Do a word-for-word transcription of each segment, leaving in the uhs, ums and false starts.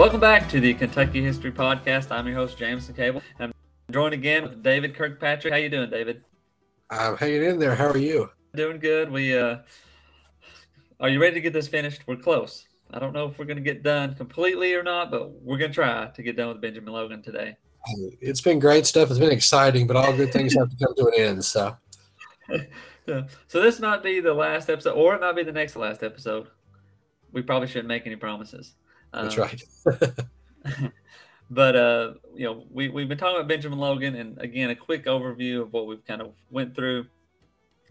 Welcome back to the Kentucky History Podcast. I'm your host, Jameson Cable. I'm joined again with David Kirkpatrick. How you doing, David? I'm hanging in there. How are you? Doing good. We uh, are you ready to get this finished? We're close. I don't know if we're going to get done completely or not, but we're going to try to get done with Benjamin Logan today. It's been great stuff. It's been exciting, but all good things have to come to an end. So, so, so this might be the last episode, or it might be the next last episode. We probably shouldn't make any promises. That's um, right. But uh, you know, we we've been talking about Benjamin Logan, and again, a quick overview of what we've kind of went through.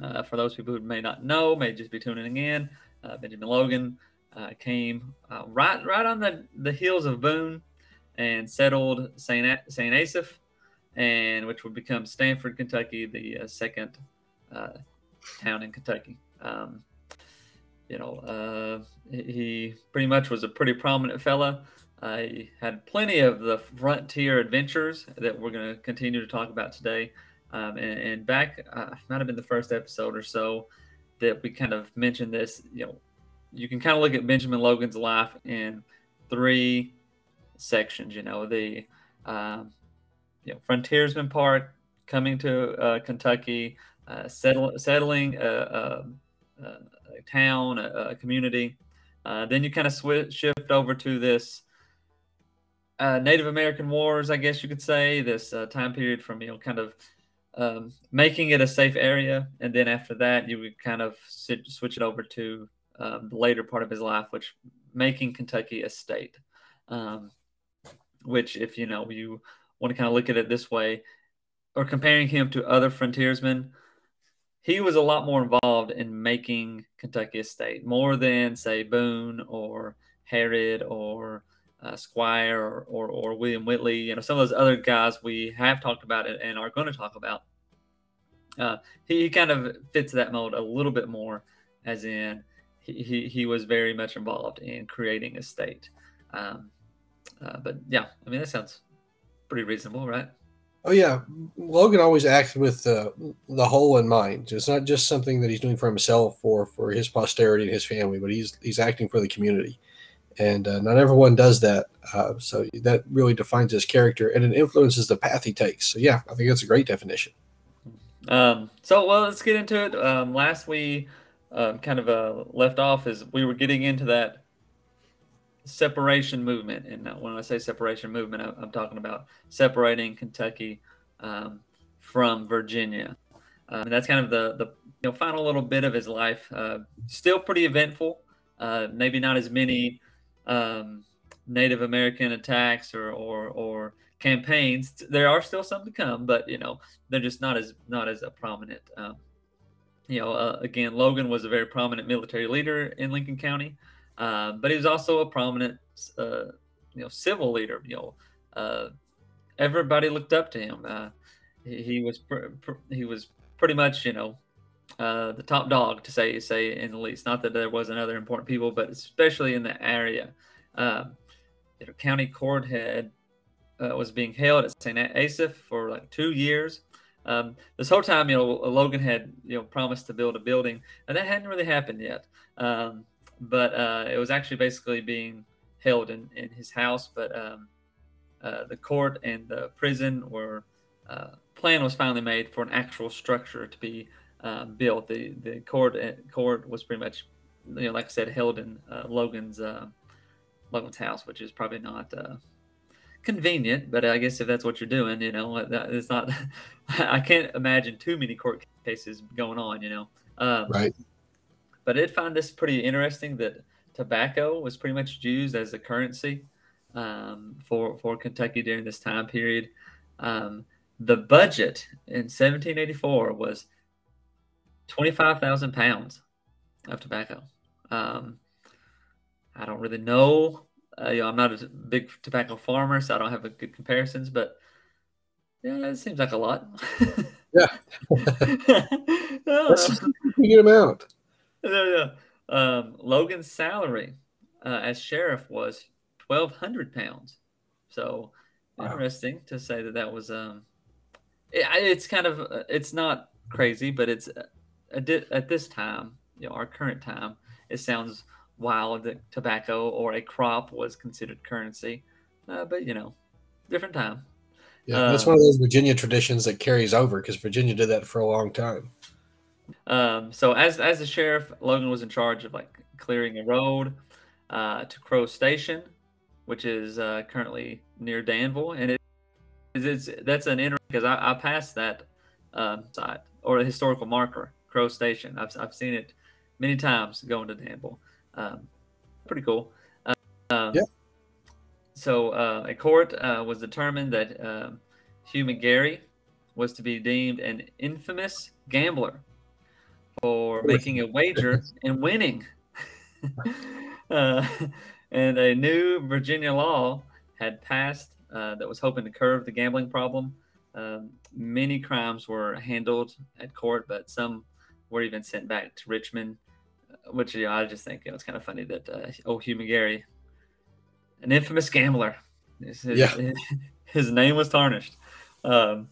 Uh, for those people who may not know, may just be tuning in, uh, Benjamin Logan uh, came uh, right right on the, the heels of Boone and settled Saint A- Saint Asaph, and which would become Stanford, Kentucky, the uh, second uh, town in Kentucky. Um, you know, uh, he pretty much was a pretty prominent fella. Uh, he had plenty of the frontier adventures that we're going to continue to talk about today. Um, and, and back, uh, might have been the first episode or so that we kind of mentioned this. You know, you can kind of look at Benjamin Logan's life in three sections. You know, the um, you know frontiersman part, coming to uh, Kentucky, uh, settle, settling a, a, a town, a, a community. Uh, then you kind of switch shift over to this. Uh, Native American Wars, I guess you could say, this uh, time period from, you know, kind of um, making it a safe area. And then after that, you would kind of sit, switch it over to um, the later part of his life, which making Kentucky a state, um, which if, you know, you want to kind of look at it this way or comparing him to other frontiersmen, he was a lot more involved in making Kentucky a state, more than, say, Boone or Harrod or Uh, Squire or, or or William Whitley, you know, some of those other guys we have talked about and are going to talk about. Uh, he, he kind of fits that mold a little bit more, as in he he, he was very much involved in creating a state. Um, uh, but yeah, I mean that sounds pretty reasonable, right? Oh yeah, Logan always acted with the the whole in mind. It's not just something that he's doing for himself or for his posterity and his family, but he's he's acting for the community. And uh, not everyone does that, uh, so that really defines his character, and it influences the path he takes. So, yeah, I think that's a great definition. Um, so, well, let's get into it. Um, last we uh, kind of uh, left off is we were getting into that separation movement. And when I say separation movement, I, I'm talking about separating Kentucky um, from Virginia. Um, and that's kind of the, the you know, final little bit of his life. Uh, still pretty eventful. Uh, maybe not as many Um, Native American attacks or, or or campaigns. There are still some to come, but you know they're just not as not as a prominent. Um, you know, uh, again, Logan was a very prominent military leader in Lincoln County, uh, but he was also a prominent uh, you know civil leader. You know, uh, everybody looked up to him. Uh, he, he was pr- pr- he was pretty much you know uh, the top dog, to say say in the least. Not that there wasn't other important people, but especially in the area. Um, you know, county court had uh, was being held at Saint Asaph for like two years. Um, this whole time, you know, Logan had you know promised to build a building, and that hadn't really happened yet. Um, but uh, it was actually basically being held in, in his house. But um, uh, the court and the prison were uh, plan was finally made for an actual structure to be uh, built. The the court court was pretty much you know like I said held in uh, Logan's. Uh, Logan's house, which is probably not uh, convenient, but I guess if that's what you're doing, you know, it's not. I can't imagine too many court cases going on, you know. Um, right. But I did find this pretty interesting that tobacco was pretty much used as a currency um, for for Kentucky during this time period. Um, the budget in seventeen eighty-four was twenty-five thousand pounds of tobacco. Um, I don't really know. Uh, you know, I'm not a big tobacco farmer, so I don't have a good comparisons. But yeah, that seems like a lot. Yeah, that's a good amount. Yeah, yeah. Um, Logan's salary uh, as sheriff was twelve hundred pounds. So wow. Interesting to say that that was. Um, it, it's kind of uh, it's not crazy, but it's uh, at this time, you know, our current time, it sounds wild tobacco or a crop was considered currency. Uh, but, you know, different time. Yeah, uh, that's one of those Virginia traditions that carries over because Virginia did that for a long time. Um, so as as the sheriff, Logan was in charge of, like, clearing a road uh, to Crow Station, which is uh, currently near Danville. And it is it's, that's an interesting because I, I passed that um, site or a historical marker, Crow Station. I've I've seen it many times going to Danville. Um, pretty cool. Uh, um, yeah. So uh, a court uh, was determined that uh, Hugh McGary was to be deemed an infamous gambler for making a wager and winning. uh, and a new Virginia law had passed uh, that was hoping to curb the gambling problem. Um, many crimes were handled at court, but some were even sent back to Richmond, which you know, I just think you know, it's kind of funny that uh, old Hugh McGary, an infamous gambler. His, his, yeah. his name was tarnished. Um,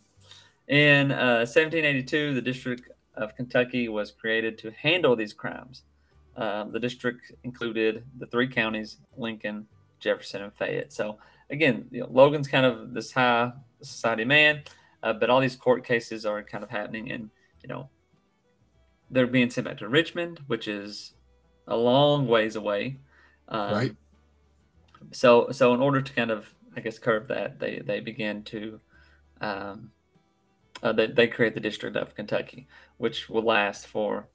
in uh, seventeen eighty-two, the District of Kentucky was created to handle these crimes. Um, the district included the three counties, Lincoln, Jefferson, and Fayette. So, again, you know, Logan's kind of this high society man, uh, but all these court cases are kind of happening, and, you know, they're being sent back to Richmond, which is a long ways away. Um, right. So, so in order to kind of, I guess, curb that, they they begin to, um, uh, they they create the District of Kentucky, which will last for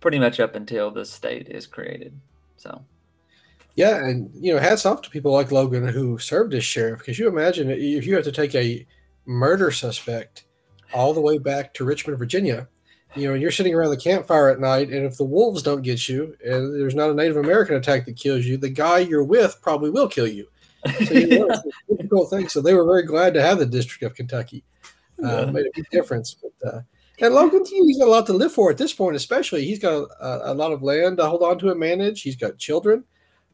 pretty much up until the state is created. So, yeah, and you know, hats off to people like Logan who served as sheriff, because you imagine if you had to take a murder suspect all the way back to Richmond, Virginia, you know, and you're sitting around the campfire at night, and if the wolves don't get you, and there's not a Native American attack that kills you, the guy you're with probably will kill you. So, you know, it's a difficult thing. So they were very glad to have the District of Kentucky. Uh, made a big difference. But, uh, and Logan, he's got a lot to live for at this point, especially. He's got a, a lot of land to hold on to and manage. He's got children.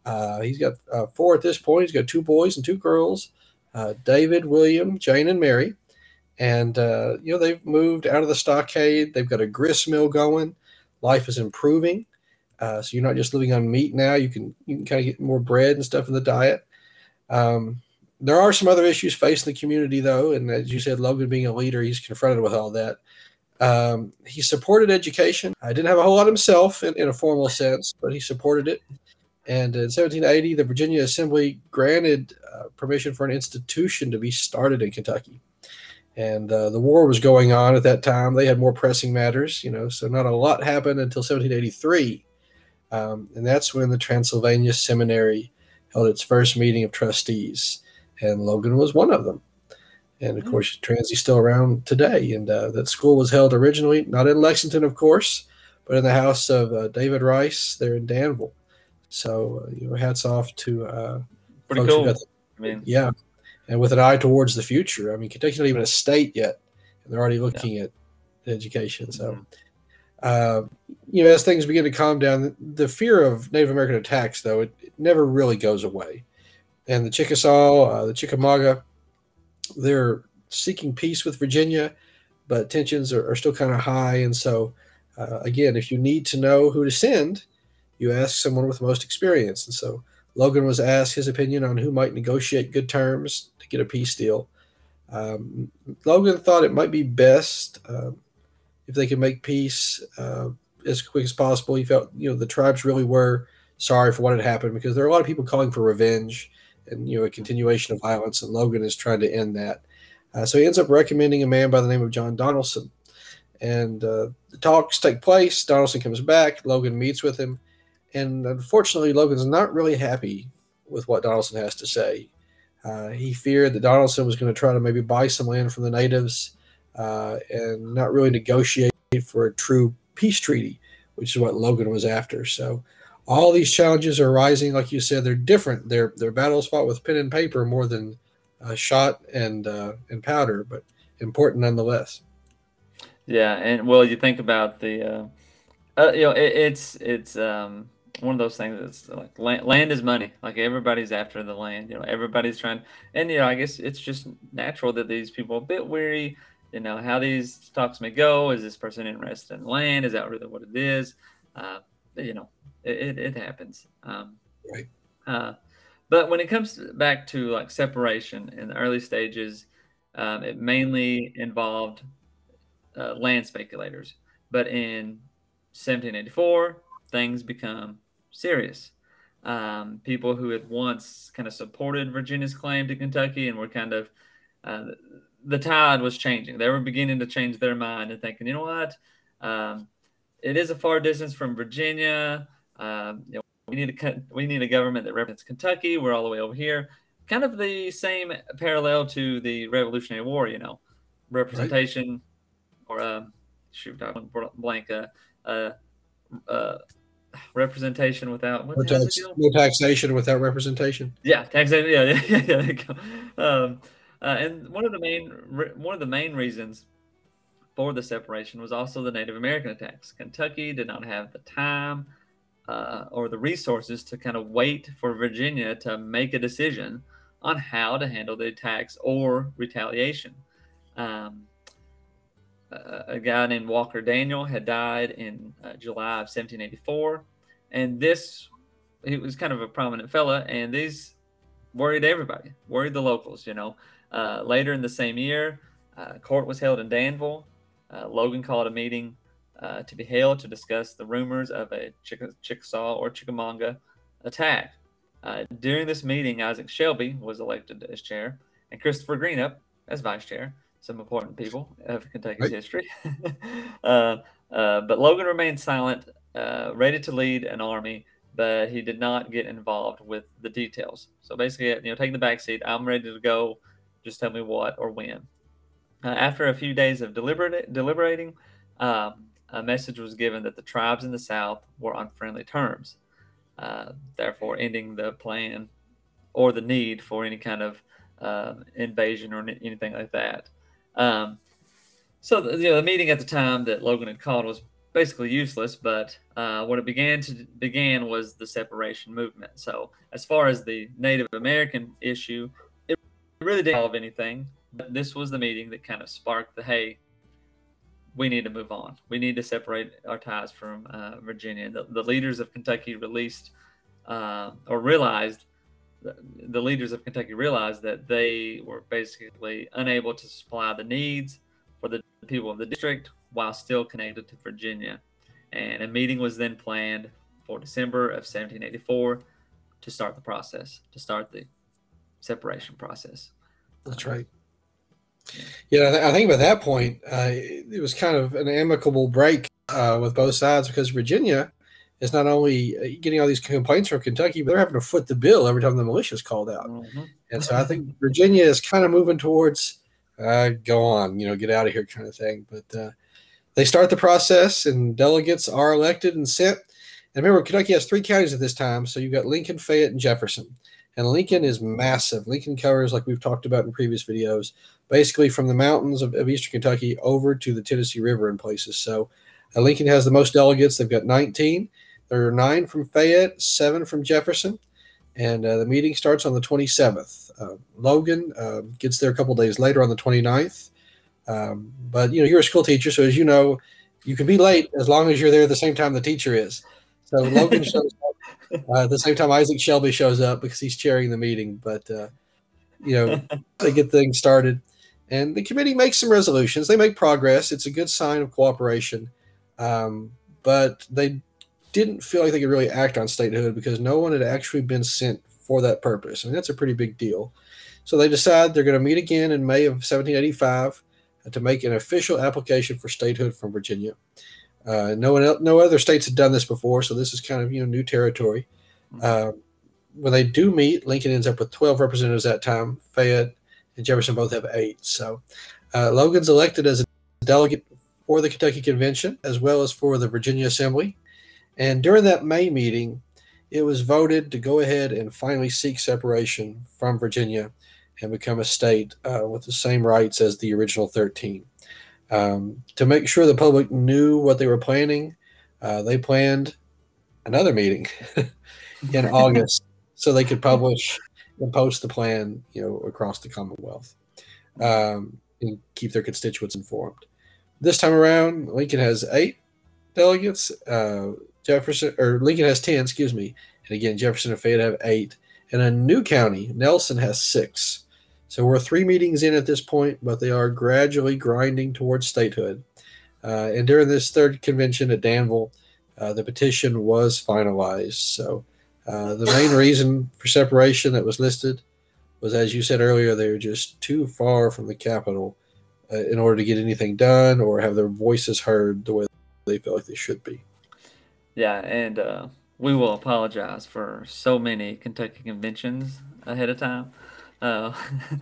Uh, he's got uh, four at this point. He's got two boys and two girls, uh, David, William, Jane, and Mary. And, uh, you know, they've moved out of the stockade. They've got a grist mill going. Life is improving. Uh, so you're not just living on meat now. You can you can kind of get more bread and stuff in the diet. Um, there are some other issues facing the community, though. And as you said, Logan being a leader, he's confronted with all that. Um, he supported education. I didn't have a whole lot himself in, in a formal sense, but he supported it. And in seventeen eighty, the Virginia Assembly granted uh, permission for an institution to be started in Kentucky. And uh, the war was going on at that time. They had more pressing matters, you know, so not a lot happened until seventeen eighty-three. Um, and that's when the Transylvania Seminary held its first meeting of trustees, and Logan was one of them. And, of course, Transy's still around today. And uh, that school was held originally, not in Lexington, of course, but in the house of uh, David Rice there in Danville. So, uh, you know, hats off to uh, Pretty folks cool. who got I mean, yeah. And with an eye towards the future. I mean, Kentucky's not even a state yet, and they're already looking yeah. at education. So, uh, you know, as things begin to calm down, the fear of Native American attacks, though, it, it never really goes away. And the Chickasaw, uh, the Chickamauga, they're seeking peace with Virginia, but tensions are, are still kind of high. And so, uh, again, if you need to know who to send, you ask someone with the most experience. And so, Logan was asked his opinion on who might negotiate good terms to get a peace deal. Um, Logan thought it might be best uh, if they could make peace uh, as quick as possible. He felt, you know, the tribes really were sorry for what had happened because there are a lot of people calling for revenge and, you know, a continuation of violence, and Logan is trying to end that. Uh, so he ends up recommending a man by the name of John Donelson. And uh, the talks take place. Donelson comes back. Logan meets with him. And unfortunately, Logan's not really happy with what Donelson has to say. Uh, he feared that Donelson was going to try to maybe buy some land from the natives uh, and not really negotiate for a true peace treaty, which is what Logan was after. So all these challenges are arising. Like you said, they're different. They're, they're battles fought with pen and paper more than uh, shot and, uh, and powder, but important nonetheless. Yeah, and, well, you think about the uh, – uh, you know, it, it's it's um... – one of those things that's like land, land is money. Like everybody's after the land, you know, everybody's trying. And, you know, I guess it's just natural that these people are a bit weary, you know, how these talks may go. Is this person interested in land? Is that really what it is? Uh, you know, it, it, it happens. Um, right. Uh, but when it comes back to like separation in the early stages, um, it mainly involved uh, land speculators. But in seventeen eighty-four, things become serious. Um, people who had once kind of supported Virginia's claim to Kentucky and were kind of, uh, the tide was changing. They were beginning to change their mind and thinking, you know what, um, it is a far distance from Virginia. Um, you know, we need a we need a government that represents Kentucky. We're all the way over here. Kind of the same parallel to the Revolutionary War, you know, representation right. or uh, shoot, I went blank. Uh, uh, uh, representation without what no, tax, no taxation without representation. Yeah, taxation. Yeah, yeah, yeah. yeah. Um, uh, and one of the main one of the main reasons for the separation was also the Native American attacks. Kentucky did not have the time uh, or the resources to kind of wait for Virginia to make a decision on how to handle the attacks or retaliation. Um, a, a guy named Walker Daniel had died in uh, July of seventeen eighty-four. And this, he was kind of a prominent fella, and these worried everybody, worried the locals, you know. Uh, later in the same year, uh, court was held in Danville. Uh, Logan called a meeting uh, to be held to discuss the rumors of a Chick- Chickasaw or Chickamauga attack. Uh, during this meeting, Isaac Shelby was elected as chair and Christopher Greenup as vice chair, some important people of Kentucky's right. history. uh, uh, but Logan remained silent, uh, ready to lead an army, but he did not get involved with the details. So basically, you know, taking the back seat, I'm ready to go, just tell me what or when. Uh, after a few days of deliberate, deliberating, um, a message was given that the tribes in the South were on friendly terms, uh, therefore ending the plan or the need for any kind of uh, invasion or anything like that. Um, so the, you know, the meeting at the time that Logan had called was basically useless, but uh, what it began to began was the separation movement. So as far as the Native American issue, it really didn't solve anything. But this was the meeting that kind of sparked the, hey, we need to move on. We need to separate our ties from uh, Virginia. The, the leaders of Kentucky released uh, or realized, the, the leaders of Kentucky realized that they were basically unable to supply the needs for the people of the district while still connected to Virginia. And a meeting was then planned for December of seventeen eighty-four to start the process, to start the separation process. That's right. Yeah, I, th- I think by that point, uh, it was kind of an amicable break uh, with both sides, because Virginia is not only getting all these complaints from Kentucky, but they're having to foot the bill every time the militia is called out. Mm-hmm. And so I think Virginia is kind of moving towards, uh, go on, you know, get out of here kind of thing. But uh, they start the process, and delegates are elected and sent. And remember, Kentucky has three counties at this time, so you've got Lincoln, Fayette, and Jefferson. And Lincoln is massive. Lincoln covers, like we've talked about in previous videos, basically from the mountains of, of eastern Kentucky over to the Tennessee River in places. So uh, Lincoln has the most delegates. They've got nineteen. There are nine from Fayette, seven from Jefferson. And uh, the meeting starts on the twenty-seventh. Uh, Logan uh, gets there a couple days later on the twenty-ninth. Um, but, you know, you're a school teacher, so as you know, you can be late as long as you're there at the same time the teacher is. So Logan shows up uh, at the same time Isaac Shelby shows up because he's chairing the meeting. But, uh, you know, they get things started. And the committee makes some resolutions. They make progress. It's a good sign of cooperation. Um, but they didn't feel like they could really act on statehood because no one had actually been sent for that purpose. I mean, that's a pretty big deal. So they decide they're going to meet again in May of seventeen eighty-five to make an official application for statehood from Virginia. Uh, no one, else, no other states had done this before, so this is kind of, you know, new territory. Uh, when they do meet, Lincoln ends up with twelve representatives that time. Fayette and Jefferson both have eight. So uh, Logan's elected as a delegate for the Kentucky Convention as well as for the Virginia Assembly. And during that May meeting, it was voted to go ahead and finally seek separation from Virginia and become a state uh, with the same rights as the original thirteen. Um, to make sure the public knew what they were planning, uh, they planned another meeting in August so they could publish and post the plan, you know, across the Commonwealth um, and keep their constituents informed. This time around, Lincoln has eight delegates. Uh, Jefferson or Lincoln has ten, excuse me. And again, Jefferson and Fayette have eight. And a new county, Nelson, has six. So we're three meetings in at this point, but they are gradually grinding towards statehood. Uh, and during this third convention at Danville, uh, the petition was finalized. So uh, the main reason for separation that was listed was, as you said earlier, they were just too far from the capital uh, in order to get anything done or have their voices heard the way they feel like they should be. Yeah, and uh, we will apologize for so many Kentucky conventions ahead of time. Uh,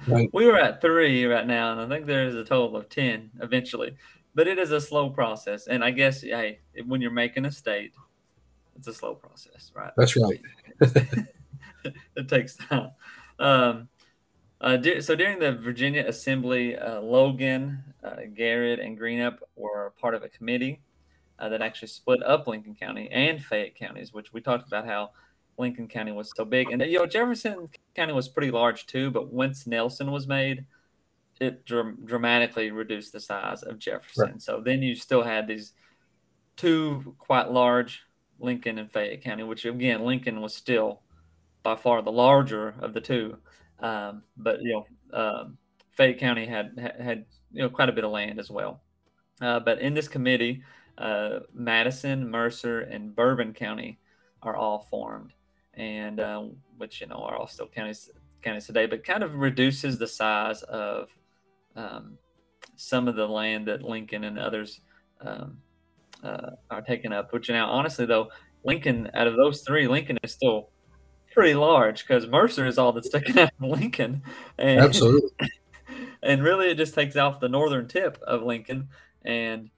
right. We were at three right now, and I think there is a total of ten eventually. But it is a slow process, and I guess, hey, when you're making a state, it's a slow process, right? That's right. It takes time. Um, uh, so during the Virginia Assembly, uh, Logan, uh, Garrett, and Greenup were part of a committee uh, that actually split up Lincoln County and Fayette counties, which we talked about how Lincoln County was so big. And, you know, Jefferson County was pretty large too, but once Nelson was made, it dr- dramatically reduced the size of Jefferson. Right. So then you still had these two quite large, Lincoln and Fayette County, which, again, Lincoln was still by far the larger of the two. Um, but, you know, um, Fayette County had, had, had, you know, quite a bit of land as well. Uh, but in this committee, uh, Madison, Mercer, and Bourbon County are all formed, and uh, which, you know, are all still counties, counties today, but kind of reduces the size of um, some of the land that Lincoln and others um, uh, are taking up, which now, honestly, though, Lincoln, out of those three, Lincoln is still pretty large because Mercer is all that's sticking out of Lincoln. And, absolutely. And really, it just takes off the northern tip of Lincoln, and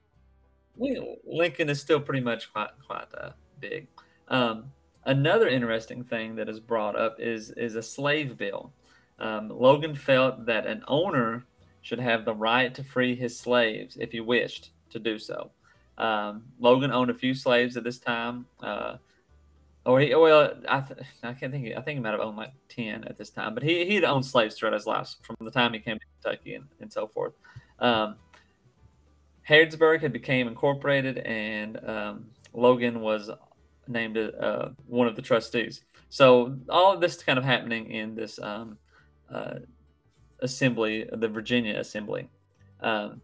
we, Lincoln is still pretty much quite, quite uh, big. Um, another interesting thing that is brought up is, is a slave bill. Um, Logan felt that an owner should have the right to free his slaves if he wished to do so. Um, Logan owned a few slaves at this time, uh, Or he, well, I, th- I can't think. I think he might have owned like ten at this time, but he he had owned slaves throughout his life from the time he came to Kentucky and, and so forth. Um, Harrodsburg had became incorporated, and um, Logan was named uh, one of the trustees. So all of this kind of happening in this um, uh, assembly, the Virginia Assembly. Um,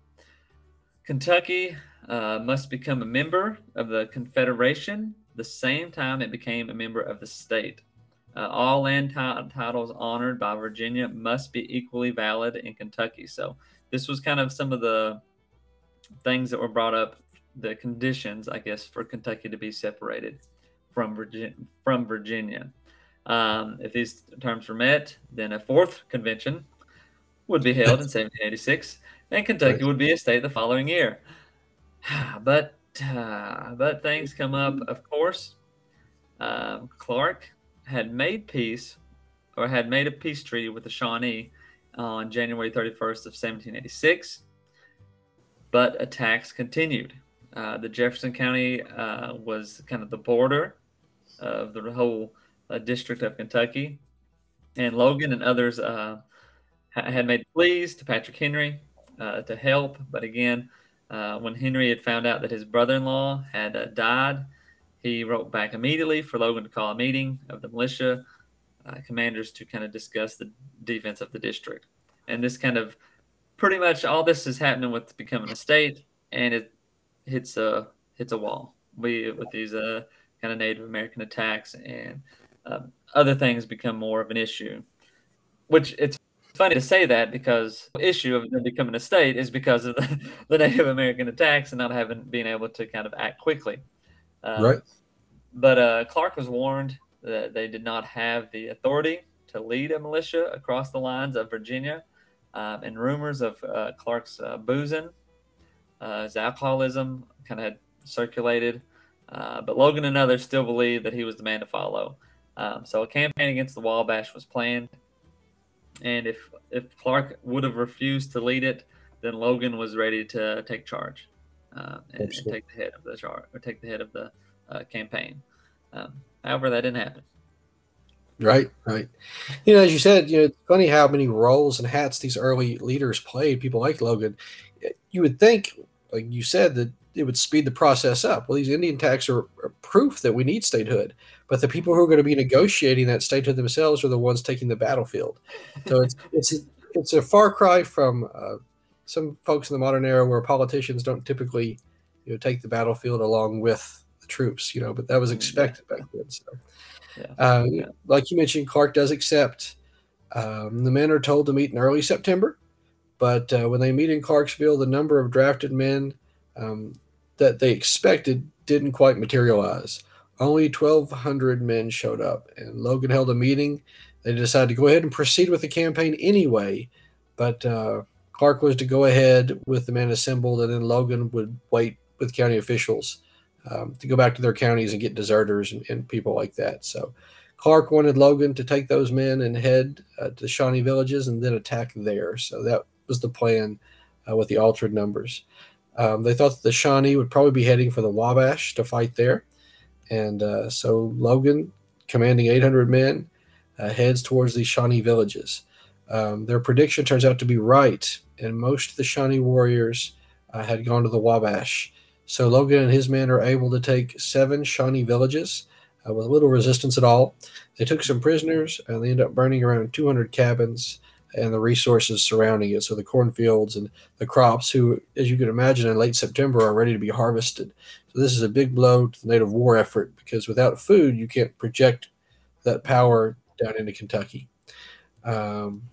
Kentucky uh, must become a member of the Confederation the same time it became a member of the state. Uh, all land t- titles honored by Virginia must be equally valid in Kentucky. So this was kind of some of the things that were brought up, the conditions, I guess, for Kentucky to be separated from, Virgi- from Virginia. Um, if these terms were met, then a fourth convention would be held in seventeen eighty-six, and Kentucky would be a state the following year. But Uh, but things come up, of course. Uh, Clark had made peace, or had made a peace treaty with the Shawnee on January thirty-first of seventeen eighty-six, but attacks continued. Uh, the Jefferson County uh, was kind of the border of the whole uh, District of Kentucky, and Logan and others uh, had made pleas to Patrick Henry uh, to help, but again, Uh, when Henry had found out that his brother-in-law had uh, died, he wrote back immediately for Logan to call a meeting of the militia uh, commanders to kind of discuss the defense of the district. And this kind of, pretty much all this is happening with becoming a state, and it hits a hits a wall. We with these uh, kind of Native American attacks and um, other things become more of an issue. Which it's funny to say that, because the issue of them becoming a state is because of the, the Native American attacks and not having being able to kind of act quickly. Um, right. But uh, Clark was warned that they did not have the authority to lead a militia across the lines of Virginia, um, and rumors of uh, Clark's uh, boozing, uh, his alcoholism kind of had circulated. Uh, but Logan and others still believed that he was the man to follow. Um, so a campaign against the Wabash was planned. And if if Clark would have refused to lead it, then Logan was ready to take charge um, and, and take the head of the char- or take the head of the uh, campaign. Um, however, that didn't happen. Right, right. You know, as you said, you know, it's funny how many roles and hats these early leaders played. People like Logan, you would think, like you said, that it would speed the process up. Well, these Indian tax are, are proof that we need statehood, but the people who are going to be negotiating that statehood themselves are the ones taking the battlefield. So it's it's it's a far cry from uh, some folks in the modern era where politicians don't typically, you know, take the battlefield along with the troops, you know, but that was expected back then. So, yeah. Uh, yeah. Like you mentioned, Clark does accept. Um, the men are told to meet in early September, but uh, when they meet in Clarksville, the number of drafted men um, that they expected didn't quite materialize. Only twelve hundred men showed up, and Logan held a meeting. They decided to go ahead and proceed with the campaign anyway, but uh, Clark was to go ahead with the men assembled, and then Logan would wait with county officials um, to go back to their counties and get deserters and, and people like that. So Clark wanted Logan to take those men and head uh, to Shawnee villages and then attack there. So that was the plan uh, with the altered numbers. Um, they thought that the Shawnee would probably be heading for the Wabash to fight there. And uh, so Logan, commanding eight hundred men, uh, heads towards the Shawnee villages. Um, their prediction turns out to be right, and most of the Shawnee warriors uh, had gone to the Wabash. So Logan and his men are able to take seven Shawnee villages Uh, with little resistance at all. They took some prisoners, and they ended up burning around two hundred cabins and the resources surrounding it, so the cornfields and the crops, who, as you can imagine, in late September are ready to be harvested. So this is a big blow to the Native war effort, because without food, you can't project that power down into Kentucky. Um,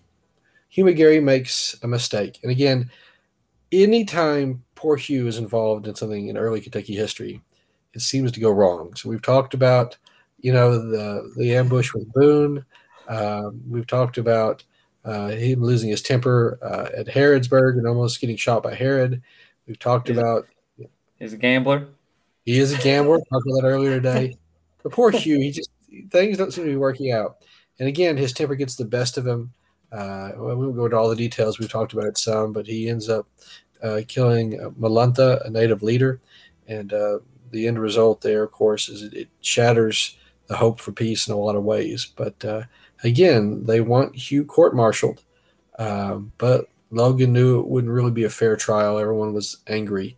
Hugh McGary makes a mistake. And again, anytime poor Hugh is involved in something in early Kentucky history, it seems to go wrong. So we've talked about, you know, the the ambush with Boone. Um, we've talked about uh, him losing his temper uh, at Harrodsburg and almost getting shot by Harrod. We've talked he's, about he's a gambler. He is a gambler. Talked about that earlier today. But poor Hugh, he just things don't seem to be working out. And again, his temper gets the best of him. Uh, we won't go into all the details. We've talked about it some, but he ends up uh, killing uh, Moluntha, a Native leader, and. Uh, The end result there, of course, is it shatters the hope for peace in a lot of ways. But uh, again, they want Hugh court-martialed. Um, but Logan knew it wouldn't really be a fair trial. Everyone was angry.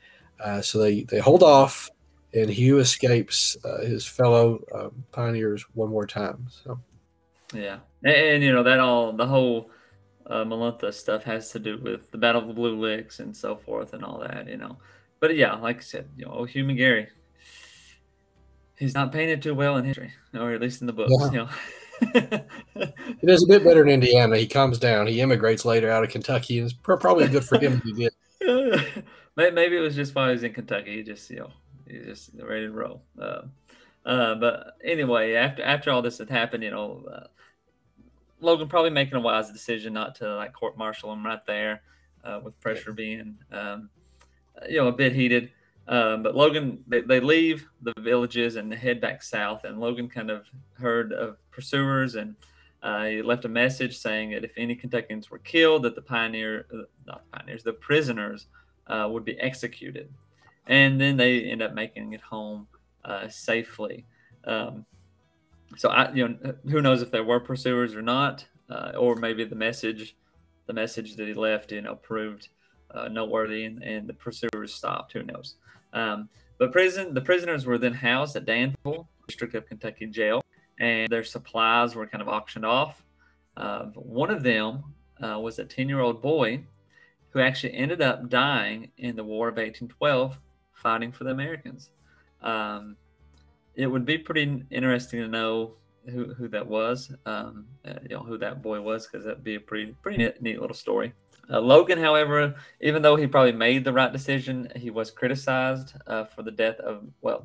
Uh, so they, they hold off, and Hugh escapes uh, his fellow uh, pioneers one more time. So, yeah. And, and you know, that all, the whole uh, Moluntha stuff has to do with the Battle of the Blue Licks and so forth and all that, you know. But yeah, like I said, you know, Hugh McGary. He's not painted too well in history, or at least in the books. Yeah. You know, he does a bit better in Indiana. He comes down. He immigrates later out of Kentucky, and it's probably good for him if he did. Maybe it was just while he was in Kentucky. He just, you know, he just ready to roll. Uh, uh, but anyway, after after all this had happened, you know, uh, Logan probably making a wise decision not to like court martial him right there, uh, with pressure being, um, you know, a bit heated. Um, but Logan, they, they leave the villages and head back south, and Logan kind of heard of pursuers, and uh, he left a message saying that if any Kentuckians were killed, that the pioneer, not the pioneers, the prisoners uh, would be executed. And then they end up making it home uh, safely. Um, so, I, you know, who knows if there were pursuers or not, uh, or maybe the message, the message that he left, you know, proved uh, noteworthy, and, and the pursuers stopped. Who knows? Um, but prison, the prisoners were then housed at Danville, District of Kentucky jail, and their supplies were kind of auctioned off. Uh, one of them uh, was a ten-year-old boy who actually ended up dying in the War of eighteen twelve fighting for the Americans. Um, it would be pretty interesting to know who, who that was, um, uh, you know, who that boy was, because that'd be a pretty, pretty neat, neat little story. Uh, Logan, however, even though he probably made the right decision, he was criticized uh, for the death of, well,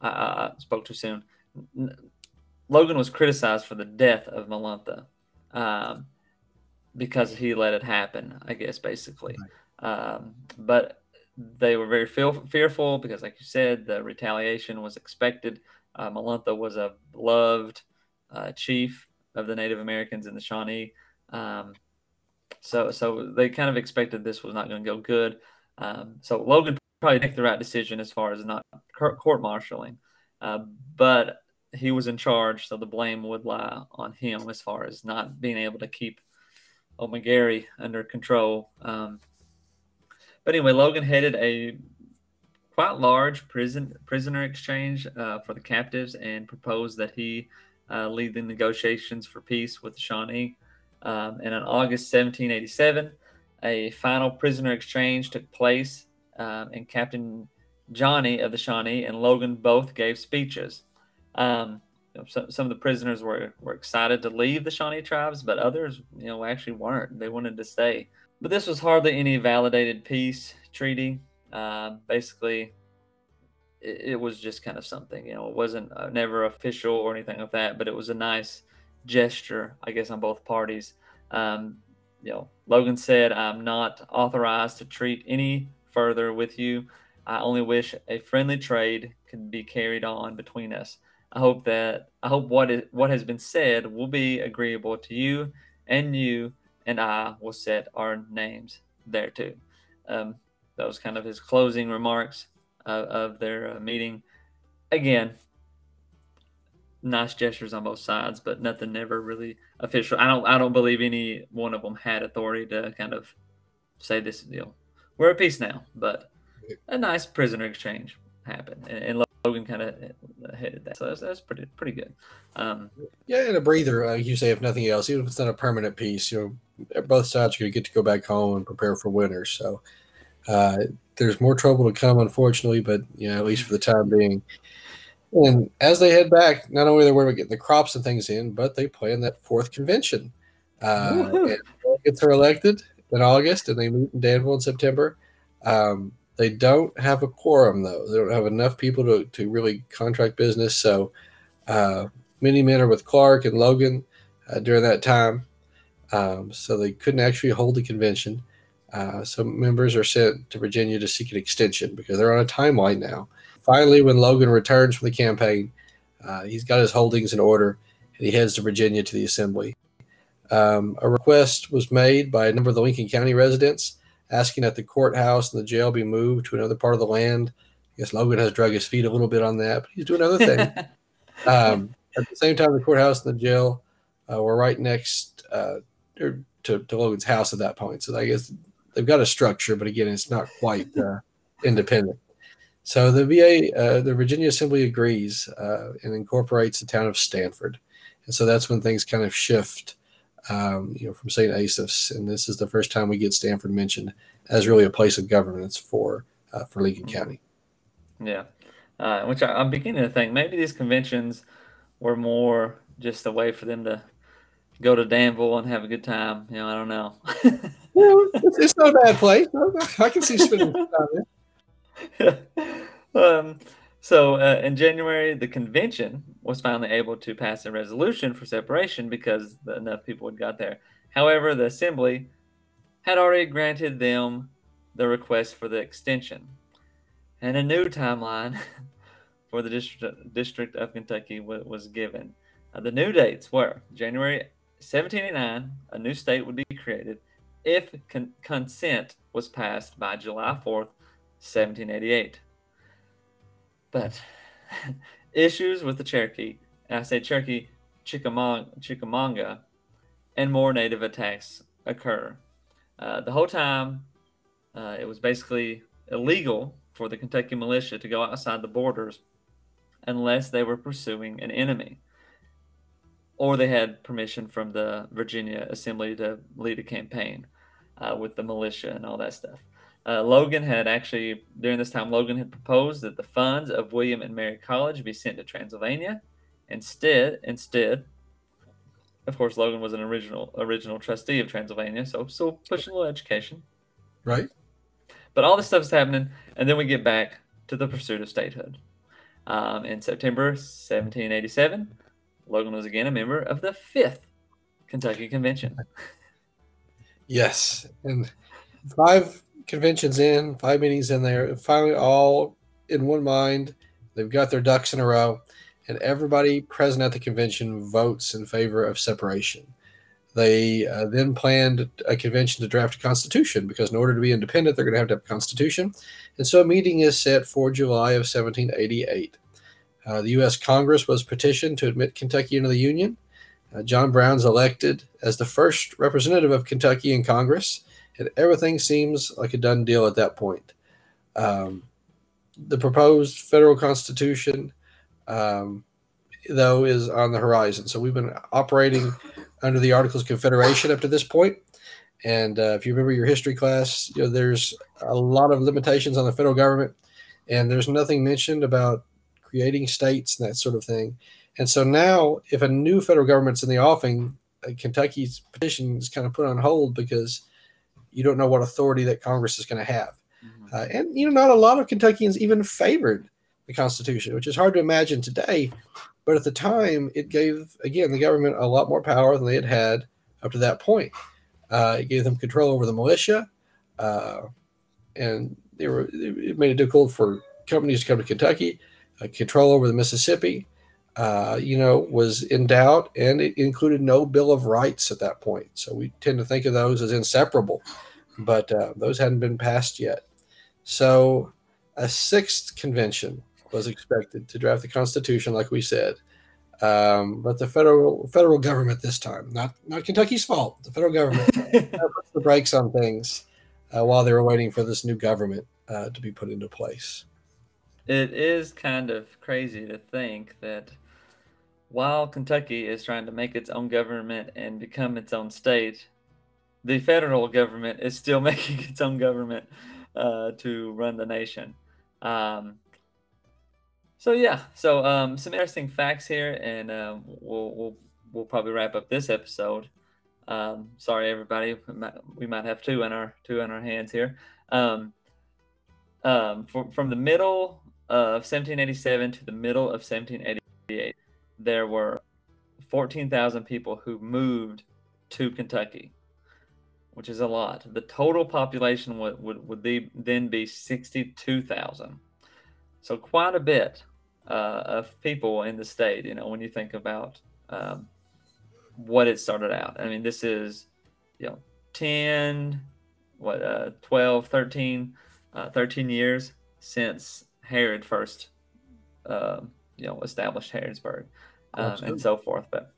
I, I, I spoke too soon. N- Logan was criticized for the death of Moluntha um, because he let it happen, I guess, basically. Um, but they were very fe- fearful because, like you said, the retaliation was expected. Uh, Moluntha was a beloved uh, chief of the Native Americans in the Shawnee. Um So so they kind of expected this was not going to go good. Um, so Logan probably took the right decision as far as not court-martialing. Uh, but he was in charge, so the blame would lie on him as far as not being able to keep old McGary under control. Um, but anyway, Logan headed a quite large prison prisoner exchange uh, for the captives and proposed that he uh, lead the negotiations for peace with the Shawnee. Um, and on August seventeen eighty-seven, a final prisoner exchange took place, um, and Captain Johnny of the Shawnee and Logan both gave speeches. Um, so, some of the prisoners were, were excited to leave the Shawnee tribes, but others, you know, actually weren't. They wanted to stay. But this was hardly any validated peace treaty. Uh, basically, it, it was just kind of something. You know, it wasn't uh, never official or anything like that, but it was a nice gesture, I guess, on both parties. Um, you know, Logan said, "I'm not authorized to treat any further with you. I only wish a friendly trade could be carried on between us. I hope that I hope what is what has been said will be agreeable to you, and you and I will set our names thereto." Um, that was kind of his closing remarks uh, of their uh, meeting. Again, nice gestures on both sides, but nothing ever really official. I don't I don't believe any one of them had authority to kind of say this, you know, we're at peace now, but a nice prisoner exchange happened, and Logan kind of headed that, so that's that's pretty pretty good. Um, yeah, and a breather, like you say, if nothing else, even if it's not a permanent peace, you know, both sides are going to get to go back home and prepare for winter. So uh, there's more trouble to come, unfortunately, but you know, at least for the time being. And as they head back, not only are they worried about getting the crops and things in, but they plan that fourth convention. Uh, and delegates are elected in August, and they meet in Danville in September. Um, They don't have a quorum, though. They don't have enough people to, to really contract business. So uh, many men are with Clark and Logan uh, during that time. Um, so they couldn't actually hold the convention. Uh, some members are sent to Virginia to seek an extension because they're on a timeline now. Finally, when Logan returns from the campaign, uh, he's got his holdings in order, and he heads to Virginia to the Assembly. Um, a request was made by a number of the Lincoln County residents, asking that the courthouse and the jail be moved to another part of the land. I guess Logan has dragged his feet a little bit on that, but he's doing other things. um, at the same time, the courthouse and the jail uh, were right next uh, to, to Logan's house at that point. So I guess they've got a structure, but again, it's not quite uh, independent. So the V A, uh, the Virginia Assembly agrees uh, and incorporates the town of Stanford. And so that's when things kind of shift. Um, you know, from Saint Asaph's, and this is the first time we get Stanford mentioned as really a place of governance for uh, for Lincoln County. Yeah, uh, which I, I'm beginning to think maybe these conventions were more just a way for them to go to Danville and have a good time. You know, I don't know. Yeah, it's, it's not a bad place. I can see spending time there. um, So uh, in January, the convention was finally able to pass a resolution for separation because enough people had got there. However, the Assembly had already granted them the request for the extension. And a new timeline for the District, District of Kentucky was, was given. Uh, the new dates were January seventeen eighty-nine, a new state would be created if con- consent was passed by July fourth, seventeen eighty-eight. But issues with the Cherokee, and I say Cherokee, Chickamauga, Chickamauga and more native attacks occur. Uh, the whole time, uh, it was basically illegal for the Kentucky militia to go outside the borders unless they were pursuing an enemy or they had permission from the Virginia Assembly to lead a campaign uh, with the militia and all that stuff. Uh, Logan had actually, during this time, Logan had proposed that the funds of William and Mary College be sent to Transylvania. Instead, instead, of course, Logan was an original original trustee of Transylvania, so still pushing a little education. Right. But all this stuff is happening, and then we get back to the pursuit of statehood. Um, in September seventeen eighty-seven, Logan was again a member of the fifth Kentucky Convention. Yes, and five... conventions in, five meetings in there, finally all in one mind. They've got their ducks in a row, and everybody present at the convention votes in favor of separation. They uh, then planned a convention to draft a constitution because in order to be independent, they're going to have to have a constitution. And so a meeting is set for July of seventeen eighty-eight. Uh, the U S Congress was petitioned to admit Kentucky into the Union. Uh, John Brown's elected as the first representative of Kentucky in Congress. And everything seems like a done deal at that point. Um, the proposed federal constitution, um, though, is on the horizon. So we've been operating under the Articles of Confederation up to this point. And uh, if you remember your history class, you know, there's a lot of limitations on the federal government, and there's nothing mentioned about creating states and that sort of thing. And so now if a new federal government's in the offing, Kentucky's petition is kind of put on hold because you don't know what authority that Congress is going to have. Mm-hmm. Uh, and, you know, not a lot of Kentuckians even favored the Constitution, which is hard to imagine today. But at the time, it gave, again, the government a lot more power than they had had up to that point. Uh, it gave them control over the militia, uh, and they were, it made it difficult for companies to come to Kentucky. Uh, control over the Mississippi, uh, you know, was in doubt, and it included no Bill of Rights at that point. So we tend to think of those as inseparable, but uh, those hadn't been passed yet. So a sixth convention was expected to draft the Constitution, like we said. Um, but the federal federal government this time, not not Kentucky's fault. The federal government puts the brakes on things uh, while they were waiting for this new government uh, to be put into place. It is kind of crazy to think that while Kentucky is trying to make its own government and become its own state, the federal government is still making its own government uh, to run the nation. Um, So yeah, so um, some interesting facts here, and uh, we'll, we'll we'll probably wrap up this episode. Um, sorry, everybody, we might, we might have two in our two in our hands here. Um, um, for, from the middle of seventeen eighty-seven to the middle of seventeen eighty-eight, there were fourteen thousand people who moved to Kentucky, which is a lot. The total population would would, would be, then be sixty-two thousand, so quite a bit. Uh, of people in the state, you know, when you think about um, what it started out. I mean, this is, you know, ten, what, uh, twelve, thirteen, uh, thirteen years since Harrod first, uh, you know, established Harrodsburg um, and so forth. But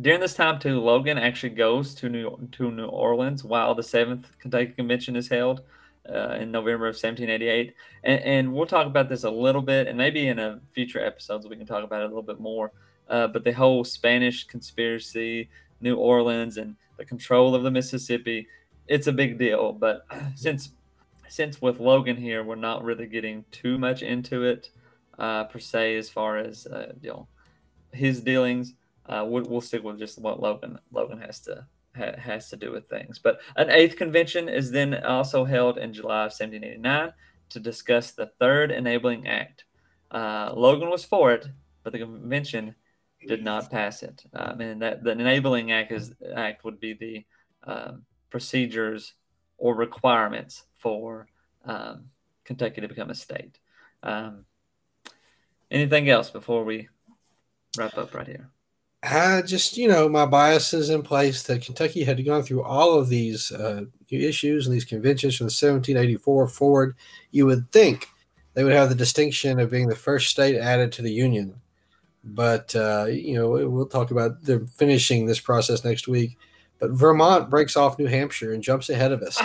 during this time, too, Logan actually goes to New, to New Orleans while the seventh Kentucky Convention is held. Uh, in November of seventeen eighty-eight, and, and we'll talk about this a little bit, and maybe in a future episodes we can talk about it a little bit more, uh, but the whole Spanish conspiracy, New Orleans, and the control of the Mississippi, it's a big deal. But since since with Logan here, we're not really getting too much into it uh, per se as far as uh, you know, his dealings. Uh, we'll, we'll stick with just what Logan Logan has to has to do with things. But an eighth convention is then also held in July of seventeen eighty-nine to discuss the Third Enabling Act. Uh, Logan was for it, but the convention did not pass it. Um, and that the Enabling Act is act would be the um, procedures or requirements for um, Kentucky to become a state. Um, anything else before we wrap up right here? I just, you know, my biases in place that Kentucky had gone through all of these uh, issues and these conventions from seventeen eighty-four forward. You would think they would have the distinction of being the first state added to the Union. But, uh, you know, we'll talk about them finishing this process next week. But Vermont breaks off New Hampshire and jumps ahead of us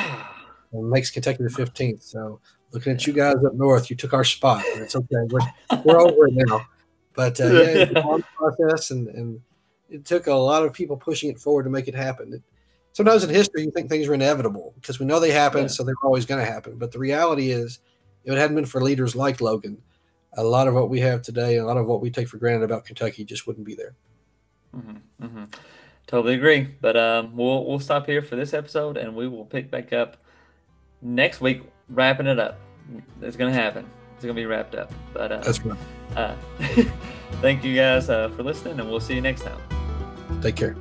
and makes Kentucky the fifteenth. So looking at you guys up north, you took our spot. And it's okay. We're, we're over it now. But uh, yeah, it was a long process, and, and it took a lot of people pushing it forward to make it happen. It, sometimes in history, you think things are inevitable because we know they happen, yeah. So they're always going to happen. But the reality is, if it hadn't been for leaders like Logan, a lot of what we have today, and a lot of what we take for granted about Kentucky, just wouldn't be there. Mm-hmm, mm-hmm. Totally agree. But um, we'll we'll stop here for this episode, and we will pick back up next week, wrapping it up. It's going to happen. It's going to be wrapped up. But uh, that's right. Uh, thank you guys uh, for listening, and we'll see you next time. Take care.